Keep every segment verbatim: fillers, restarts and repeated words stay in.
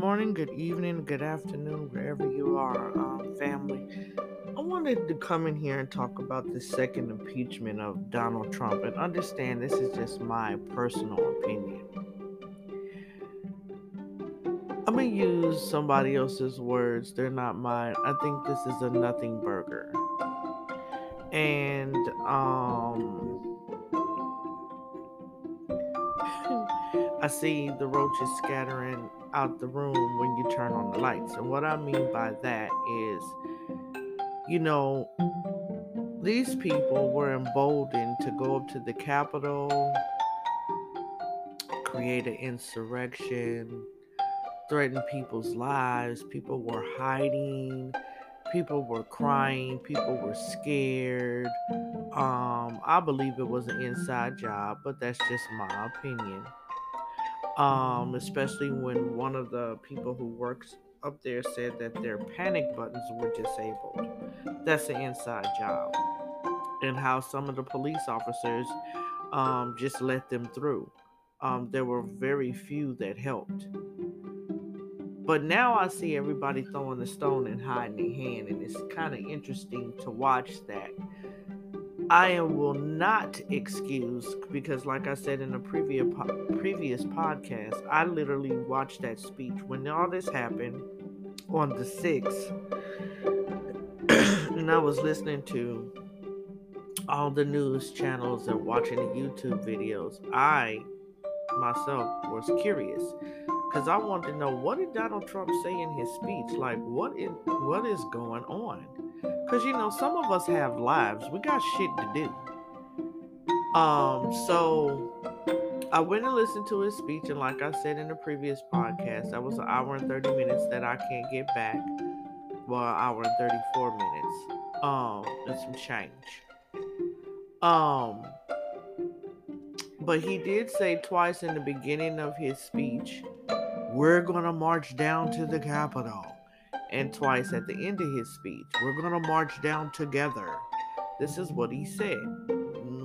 morning, good evening, good afternoon, wherever you are, um, family. I wanted to come in here and talk about the second impeachment of Donald Trump. And understand this is just my personal opinion. I'm going to use somebody else's words. They're not mine. I think this is a nothing burger. And, um... I see the roaches scattering out the room when you turn on the lights. And what I mean by that is, you know, these people were emboldened to go up to the Capitol, create an insurrection, threaten people's lives. People were hiding. People were crying. People were scared. Um, I believe it was an inside job, but that's just my opinion. Um, especially when one of the people who works up there said that their panic buttons were disabled. That's an inside job. And how some of the police officers um, just let them through. Um, there were very few that helped. But now I see everybody throwing the stone and hiding their hand, and it's kind of interesting to watch that. I will not excuse, because like I said in a previous previous podcast, I literally watched that speech when all this happened on the sixth, and I was listening to all the news channels and watching the YouTube videos. I, myself, was curious, because I wanted to know, what did Donald Trump say in his speech? Like, what is, what is going on? Because, you know, some of us have lives. We got shit to do. Um, so I went and listened to his speech. And like I said in the previous podcast, that was an hour and thirty minutes that I can't get back. Well, an hour and thirty-four minutes. Um, and some change. Um, but he did say twice in the beginning of his speech, we're going to march down to the Capitol. And twice at the end of his speech, we're going to march down together. This is what he said.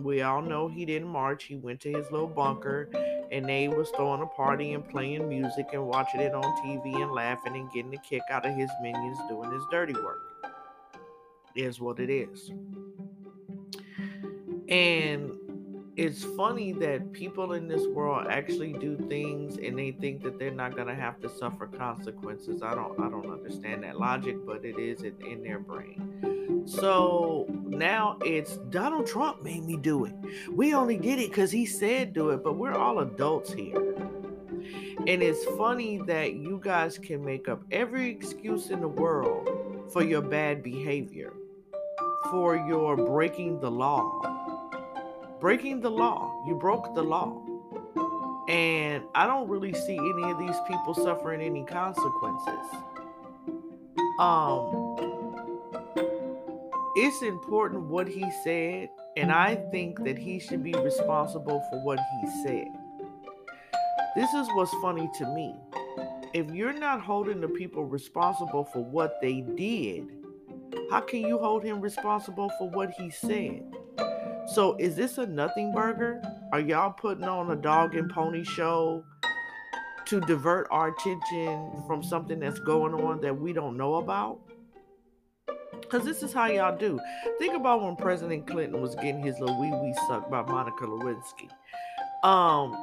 We all know he didn't march. He went to his little bunker, and they was throwing a party and playing music and watching it on T V and laughing and getting a kick out of his minions doing his dirty work. Is what it is. And it's funny that people in this world actually do things and they think that they're not going to have to suffer consequences. I don't I don't understand that logic, but it is in, in their brain. So now it's Donald Trump made me do it. We only did it because he said do it, but we're all adults here. And it's funny that you guys can make up every excuse in the world for your bad behavior, for your breaking the law. Breaking the law. You broke the law. And I don't really see any of these people suffering any consequences. Um, it's important what he said, and I think that he should be responsible for what he said. This is what's funny to me. If you're not holding the people responsible for what they did, how can you hold him responsible for what he said? So is this a nothing burger? Are y'all putting on a dog and pony show to divert our attention from something that's going on that we don't know about? Because this is how y'all do. Think about when President Clinton was getting his little wee-wee sucked by Monica Lewinsky. Um,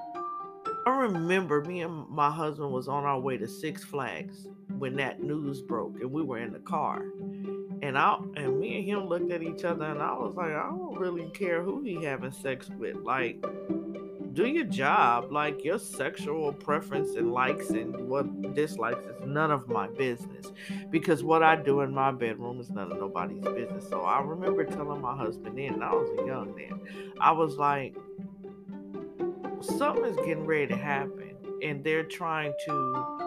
I remember me and my husband was on our way to Six Flags when that news broke, and we were in the car. And I and me and him looked at each other, and I was like, I don't really care who he having sex with. Like, do your job. Like, your sexual preference and likes and what dislikes is none of my business. Because what I do in my bedroom is none of nobody's business. So I remember telling my husband then, and I was a young man, I was like, something is getting ready to happen. And they're trying to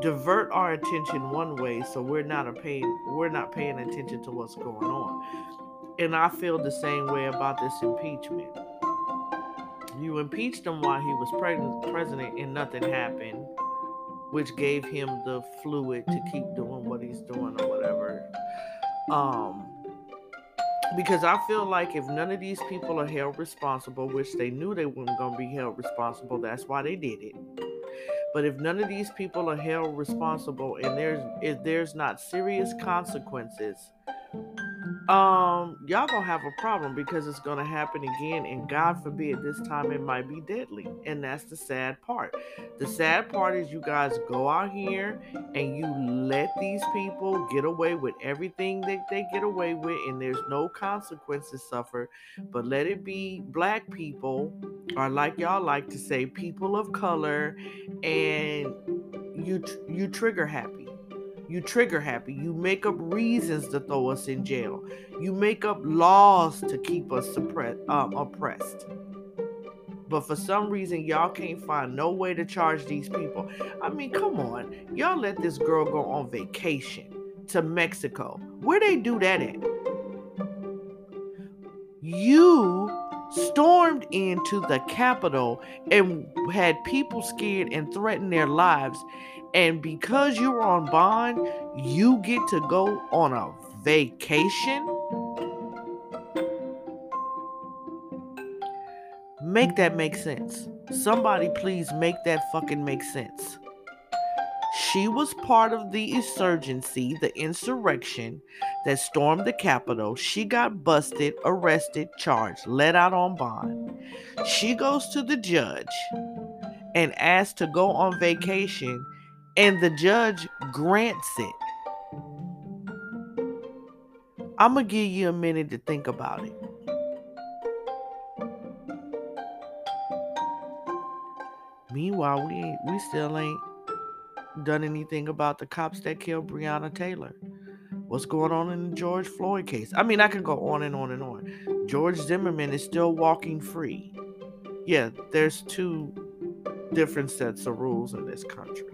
divert our attention one way, so we're not a paying we're not paying attention to what's going on. And I feel the same way about this impeachment. You impeached him while he was pre- president and nothing happened, which gave him the fluid to keep doing what he's doing or whatever. Um, because I feel like if none of these people are held responsible, which they knew they weren't going to be held responsible, that's why they did it. But if none of these people are held responsible and there's if there's not serious consequences, um, y'all gonna have a problem, because it's gonna happen again, and God forbid, this time it might be deadly. And that's the sad part. The sad part is you guys go out here and you let these people get away with everything that they get away with, and there's no consequences suffered. But let it be black people, or like y'all like to say, people of color, and you you trigger happy. You trigger happy. You make up reasons to throw us in jail. You make up laws to keep us suppressed, um, oppressed. But for some reason, y'all can't find no way to charge these people. I mean, come on. Y'all let this girl go on vacation to Mexico. Where they do that at? You stormed into the Capitol and had people scared and threatened their lives. And because you're on bond, you get to go on a vacation? Make that make sense. Somebody please make that fucking make sense. She was part of the insurgency, the insurrection that stormed the Capitol. She got busted, arrested, charged, let out on bond. She goes to the judge and asks to go on vacation, and the judge grants it. I'm going to give you a minute to think about it. Meanwhile, we ain't, we still ain't done anything about the cops that killed Breonna Taylor. What's going on in the George Floyd case? I mean, I can go on and on and on. George Zimmerman is still walking free. Yeah, there's two different sets of rules in this country.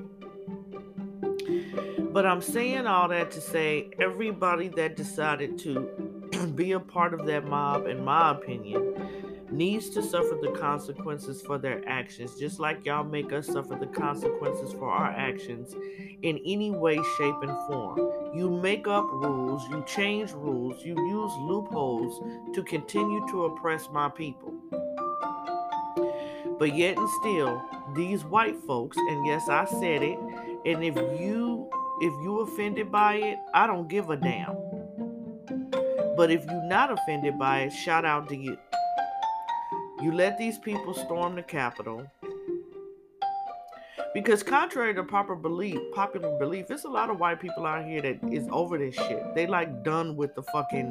But I'm saying all that to say, everybody that decided to be a part of that mob, in my opinion, needs to suffer the consequences for their actions, just like y'all make us suffer the consequences for our actions in any way, shape, and form. You make up rules, you change rules, you use loopholes to continue to oppress my people. But yet and still, these white folks, and yes, I said it, and if you If you offended by it, I don't give a damn. But if you're not offended by it, shout out to you. You let these people storm the Capitol. Because contrary to proper belief, popular belief, there's a lot of white people out here that is over this shit. They like done with the fucking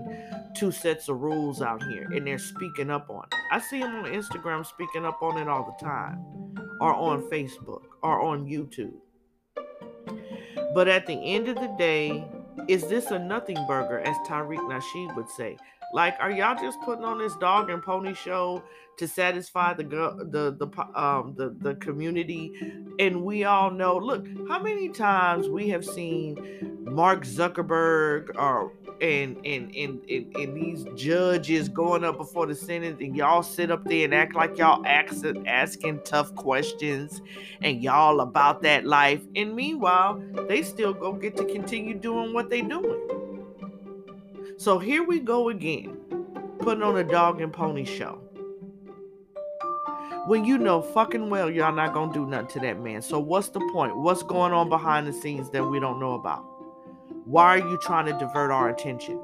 two sets of rules out here. And they're speaking up on it. I see them on Instagram speaking up on it all the time. Or on Facebook. Or on YouTube. But at the end of the day, is this a nothing burger, as Tariq Nasheed would say? Like, are y'all just putting on this dog and pony show to satisfy the the the um the, the community? And we all know, look, how many times we have seen Mark Zuckerberg or and and and and, and these judges going up before the Senate, and y'all sit up there and act like y'all ask, asking tough questions and y'all about that life, and meanwhile they still go get to continue doing what they doing. So here we go again, putting on a dog and pony show, when you know fucking well y'all not gonna do nothing to that man. So what's the point? What's going on behind the scenes that we don't know about? Why are you trying to divert our attention?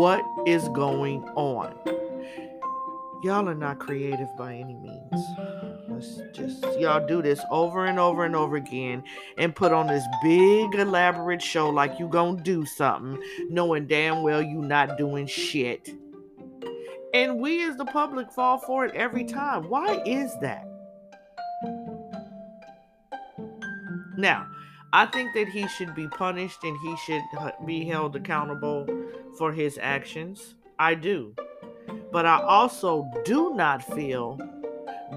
What is going on? Y'all are not creative by any means. Let's just, y'all do this over and over and over again and put on this big elaborate show like you gonna do something, knowing damn well you not doing shit. And we as the public fall for it every time. Why is that? Now, I think that he should be punished and he should be held accountable for his actions. I do. But I also do not feel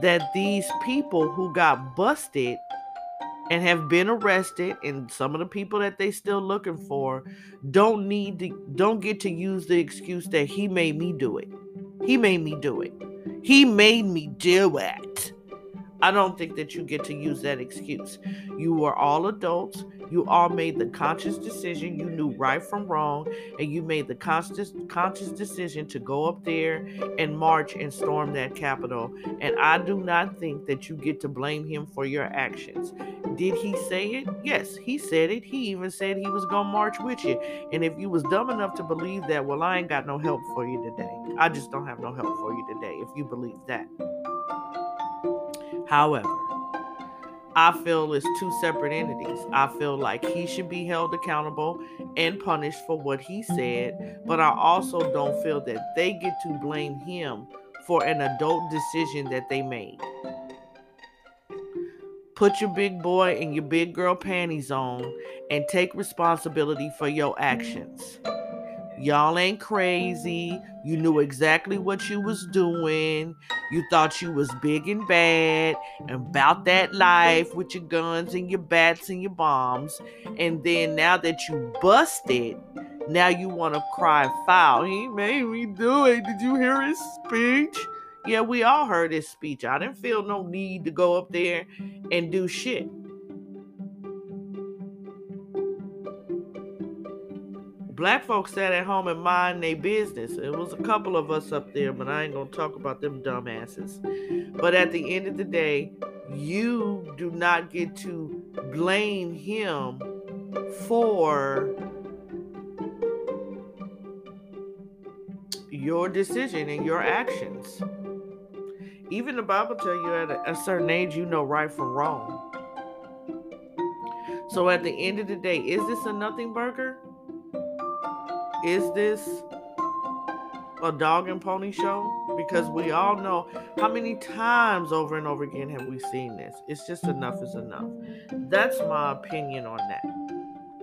that these people who got busted and have been arrested, and some of the people that they still looking for, don't need to, don't get to use the excuse that he made me do it. He made me do it. He made me do it. I don't think that you get to use that excuse. You were all adults. You all made the conscious decision. You knew right from wrong, and you made the conscious conscious decision to go up there and march and storm that Capitol. And I do not think that you get to blame him for your actions. Did he say it? Yes, he said it. He even said he was going to march with you. And if you was dumb enough to believe that, well, I ain't got no help for you today. I just don't have no help for you today if you believe that. However, I feel it's two separate entities. I feel like he should be held accountable and punished for what he said, but I also don't feel that they get to blame him for an adult decision that they made. Put your big boy and your big girl panties on and take responsibility for your actions. Y'all ain't crazy. You knew exactly what you was doing. You thought you was big and bad and about that life with your guns and your bats and your bombs. And then now that you busted, now you want to cry foul. He made me do it. Did you hear his speech? Yeah, we all heard his speech. I didn't feel no need to go up there and do shit. Black folks sat at home and mind their business. It was a couple of us up there, but I ain't gonna talk about them dumbasses. But at the end of the day, you do not get to blame him for your decision and your actions. Even the Bible tells you at a, a certain age, you know right from wrong. So at the end of the day, is this a nothing burger? Is this a dog and pony show? Because we all know how many times over and over again have we seen this. It's just enough is enough. That's my opinion on that.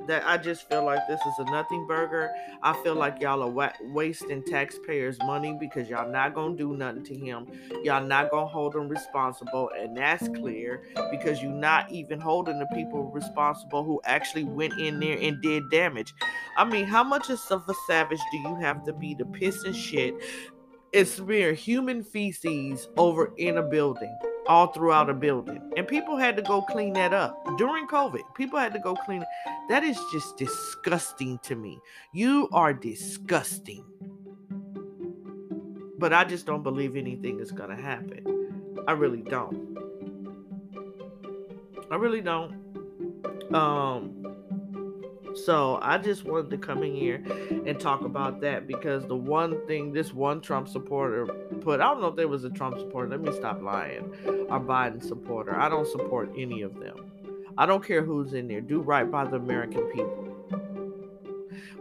That I just feel like this is a nothing burger. I feel like y'all are wa- wasting taxpayers' money because y'all not going to do nothing to him. Y'all not going to hold him responsible. And that's clear because you're not even holding the people responsible who actually went in there and did damage. I mean, how much of a savage do you have to be to piss and shit and smear human feces over in a building, all throughout a building? And people had to go clean that up during COVID. People had to go clean it. That is just disgusting to me. You are disgusting. But I just don't believe anything is going to happen. I really don't. I really don't. Um... So I just wanted to come in here and talk about that because the one thing this one Trump supporter put, I don't know if there was a Trump supporter, let me stop lying, a Biden supporter. I don't support any of them. I don't care who's in there. Do right by the American people.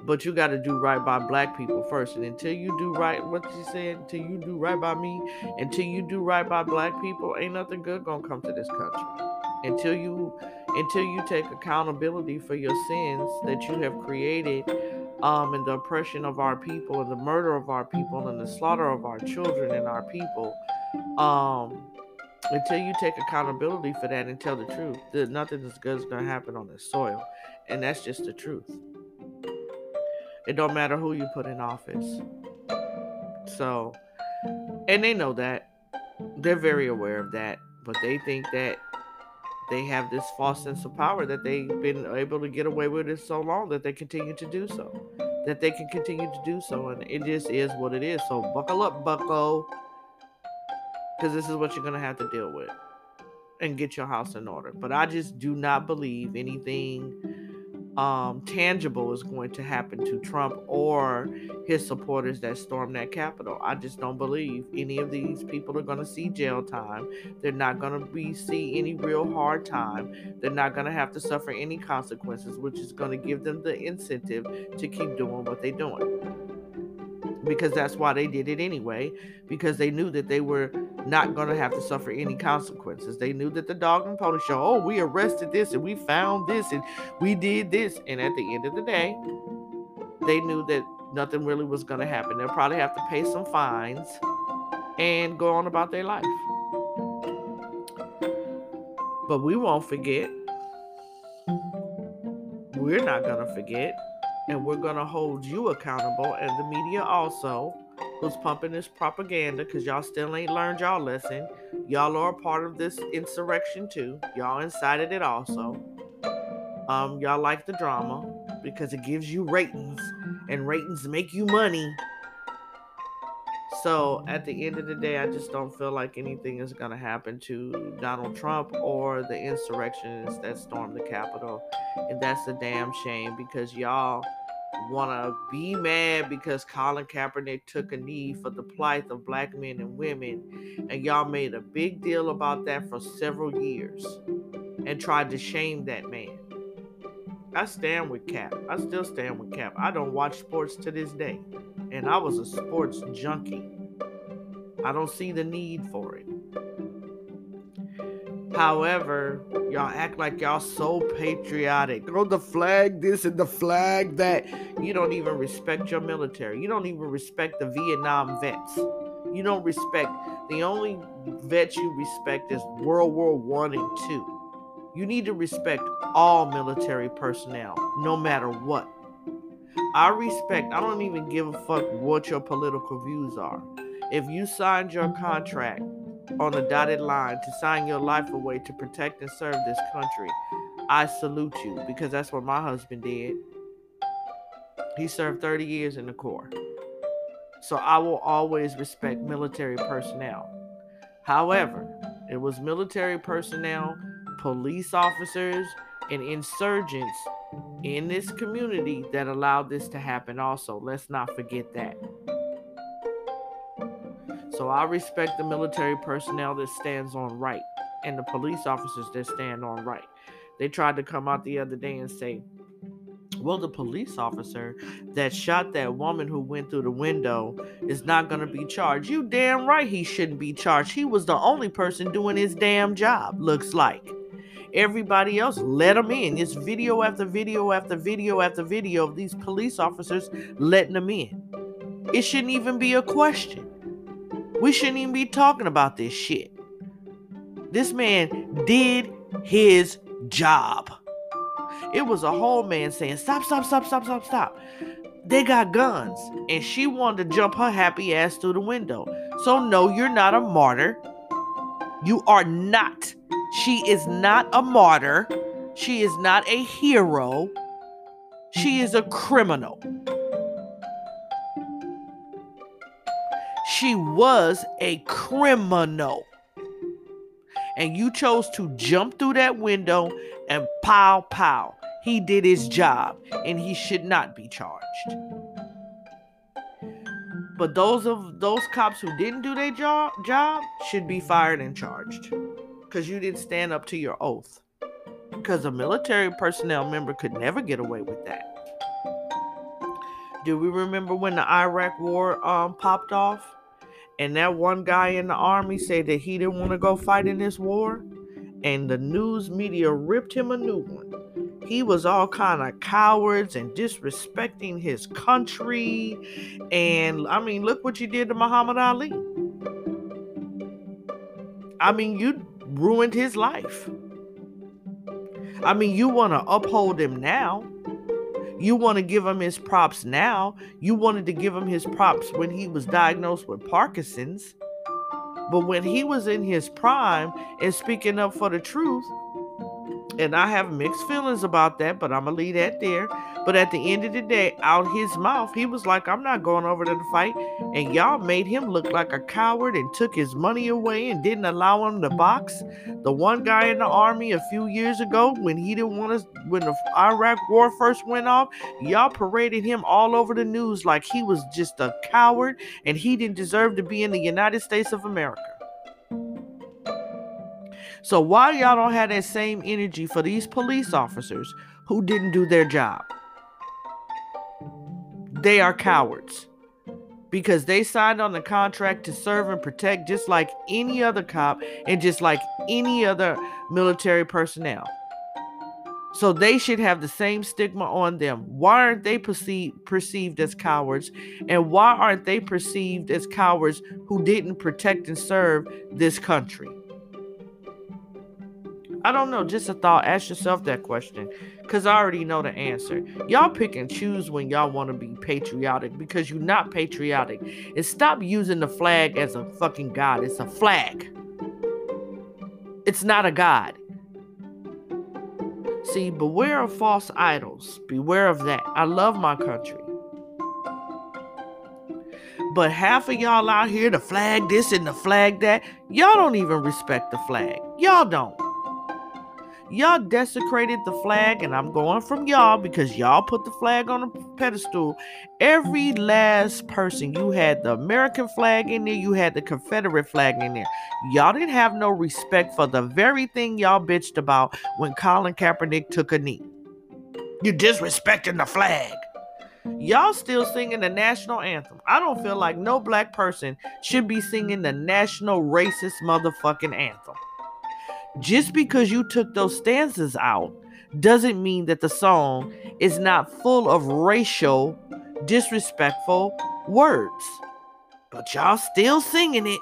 But you got to do right by black people first. And until you do right, what you said, until you do right by me, until you do right by black people, ain't nothing good going to come to this country. Until you until you take accountability for your sins that you have created um, and the oppression of our people and the murder of our people and the slaughter of our children and our people, um, until you take accountability for that and tell the truth, that nothing as good is going to happen on this soil. And that's just the truth. It don't matter who you put in office. So, and they know that. They're very aware of that. But they think that they have this false sense of power that they've been able to get away with it so long that they continue to do so. That they can continue to do so. And it just is what it is. So buckle up, bucko. Because this is what you're going to have to deal with. And get your house in order. But I just do not believe anything um, tangible is going to happen to Trump or his supporters that stormed that Capitol. I just don't believe any of these people are going to see jail time. They're not going to be see any real hard time. They're not going to have to suffer any consequences, which is going to give them the incentive to keep doing what they're doing. Because that's why they did it anyway. Because they knew that they were not going to have to suffer any consequences. They knew that the dog and pony show, oh, we arrested this and we found this and we did this. And at the end of the day, they knew that nothing really was going to happen. They'll probably have to pay some fines and go on about their life. But we won't forget. We're not going to forget. And we're going to hold you accountable. And the media also, who's pumping this propaganda, because y'all still ain't learned y'all lesson. Y'all are a part of this insurrection too. Y'all incited it also. Um, y'all like the drama because it gives you ratings, and ratings make you money. So at the end of the day, I just don't feel like anything is going to happen to Donald Trump or the insurrectionists that stormed the Capitol. And that's a damn shame, because y'all want to be mad because Colin Kaepernick took a knee for the plight of black men and women. And y'all made a big deal about that for several years and tried to shame that man. I stand with Cap. I still stand with Cap. I don't watch sports to this day. And I was a sports junkie. I don't see the need for it. However, y'all act like y'all so patriotic. Throw the flag this and the flag that. You don't even respect your military. You don't even respect the Vietnam vets. You don't respect. The only vets you respect is World War One and Two. You need to respect all military personnel, no matter what. I respect, I don't even give a fuck what your political views are. If you signed your contract on a dotted line to sign your life away to protect and serve this country, I salute you, because that's what my husband did. He served thirty years in the Corps. So I will always respect military personnel. However, it was military personnel, police officers, and insurgents in this community that allowed this to happen also. Let's not forget that. So I respect the military personnel that stands on right and the police officers that stand on right. They tried to come out the other day and say, well, the police officer that shot that woman who went through the window is not going to be charged. You damn right he shouldn't be charged. He was the only person doing his damn job, looks like. Everybody else let them in. It's video after video after video after video of these police officers letting them in. It shouldn't even be a question. We shouldn't even be talking about this shit. This man did his job. It was a whole man saying, stop, stop, stop, stop, stop, stop. They got guns. And she wanted to jump her happy ass through the window. So no, you're not a martyr. You are not. She is not a martyr. She is not a hero. She is a criminal. She was a criminal. And you chose to jump through that window and pow, pow. He did his job, and he should not be charged. But those of those cops who didn't do their job, job should be fired and charged. Because you didn't stand up to your oath. Because a military personnel member could never get away with that. Do we remember when the Iraq war um, popped off? And that one guy in the army said that he didn't want to go fight in this war. And the news media ripped him a new one. He was all kind of cowards and disrespecting his country. And I mean, look what you did to Muhammad Ali. I mean, you ruined his life. I mean, you want to uphold him now. You want to give him his props now. You wanted to give him his props when he was diagnosed with Parkinson's. But when he was in his prime and speaking up for the truth, and I have mixed feelings about that, but I'm going to leave that there. But at the end of the day, out his mouth, he was like, I'm not going over to the fight. And y'all made him look like a coward and took his money away and didn't allow him to box. The one guy in the army a few years ago, when he didn't want to, when the Iraq war first went off, y'all paraded him all over the news like he was just a coward and he didn't deserve to be in the United States of America. So why y'all don't have that same energy for these police officers who didn't do their job? They are cowards because they signed on the contract to serve and protect just like any other cop and just like any other military personnel. So they should have the same stigma on them. Why aren't they perceive, perceived as cowards? And why aren't they perceived as cowards who didn't protect and serve this country? I don't know, just a thought. Ask yourself that question, because I already know the answer. Y'all pick and choose when y'all want to be patriotic, because you're not patriotic. And stop using the flag as a fucking god. It's a flag. It's not a god. See, beware of false idols. Beware of that. I love my country. But half of y'all out here to flag this and to flag that, y'all don't even respect the flag. Y'all don't. Y'all desecrated the flag, and I'm going from y'all because y'all put the flag on a pedestal. Every last person, you had the American flag in there, you had the Confederate flag in there. Y'all didn't have no respect for the very thing y'all bitched about when Colin Kaepernick took a knee. You disrespecting the flag. Y'all still singing the national anthem. I don't feel like no black person should be singing the national racist motherfucking anthem. Just because you took those stanzas out doesn't mean that the song is not full of racial, disrespectful words. But y'all still singing it.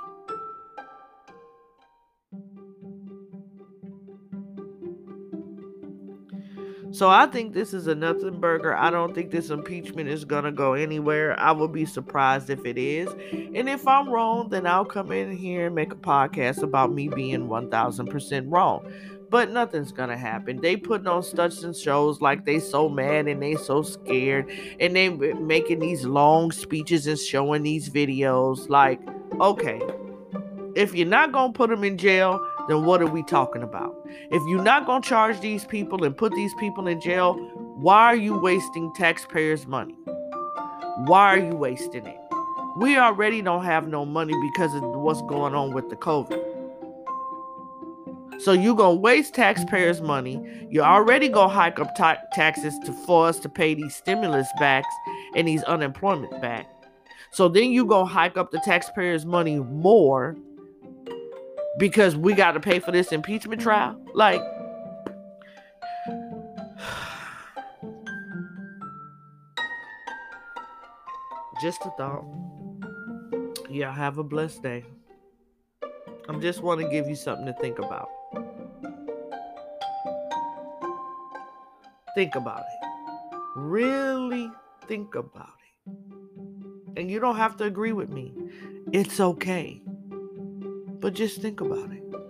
So I think this is a nothing burger. I don't think this impeachment is going to go anywhere. I would be surprised if it is. And if I'm wrong, then I'll come in here and make a podcast about me being one thousand percent wrong. But nothing's going to happen. They putting on such and shows like they so mad and they so scared. And they making these long speeches and showing these videos. Like, okay, if you're not going to put them in jail, then what are we talking about? If you're not going to charge these people and put these people in jail, why are you wasting taxpayers' money? Why are you wasting it? We already don't have no money because of what's going on with the COVID. So you're going to waste taxpayers' money. You're already going to hike up ta- taxes to, for us to pay these stimulus backs and these unemployment back. So then you're going to hike up the taxpayers' money more because we got to pay for this impeachment trial. Like, just a thought. Y'all have a blessed day. I just want to give you something to think about. Think about it. Really think about it. And you don't have to agree with me. It's okay. But just think about it.